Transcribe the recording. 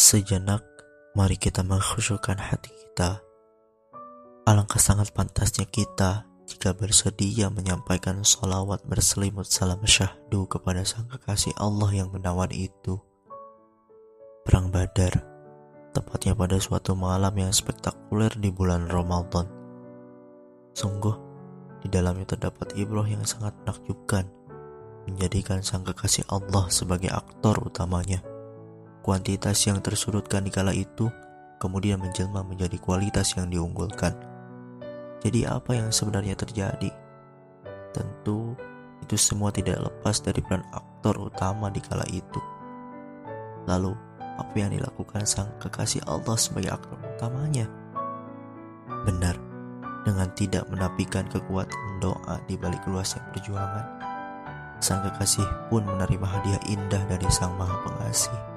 Sejenak, mari kita mengkhusyukkan hati kita. Alangkah sangat pantasnya kita jika bersedia menyampaikan sholawat berselimut salam syahdu kepada sang kekasih Allah yang menawan itu. Perang Badar, tepatnya pada suatu malam yang spektakuler di bulan Ramadan. Sungguh, di dalamnya terdapat ibrah yang sangat menakjubkan, menjadikan sang kekasih Allah sebagai aktor utamanya. Kuantitas yang tersurutkan di kala itu kemudian menjelma menjadi kualitas yang diunggulkan. Jadi apa yang sebenarnya terjadi? Tentu itu semua tidak lepas dari peran aktor utama di kala itu. Lalu apa yang dilakukan sang kekasih Allah sebagai aktor utamanya? Benar, dengan tidak menafikan kekuatan doa di balik luasnya perjuangan, sang kekasih pun menerima hadiah indah dari Sang Maha Pengasih.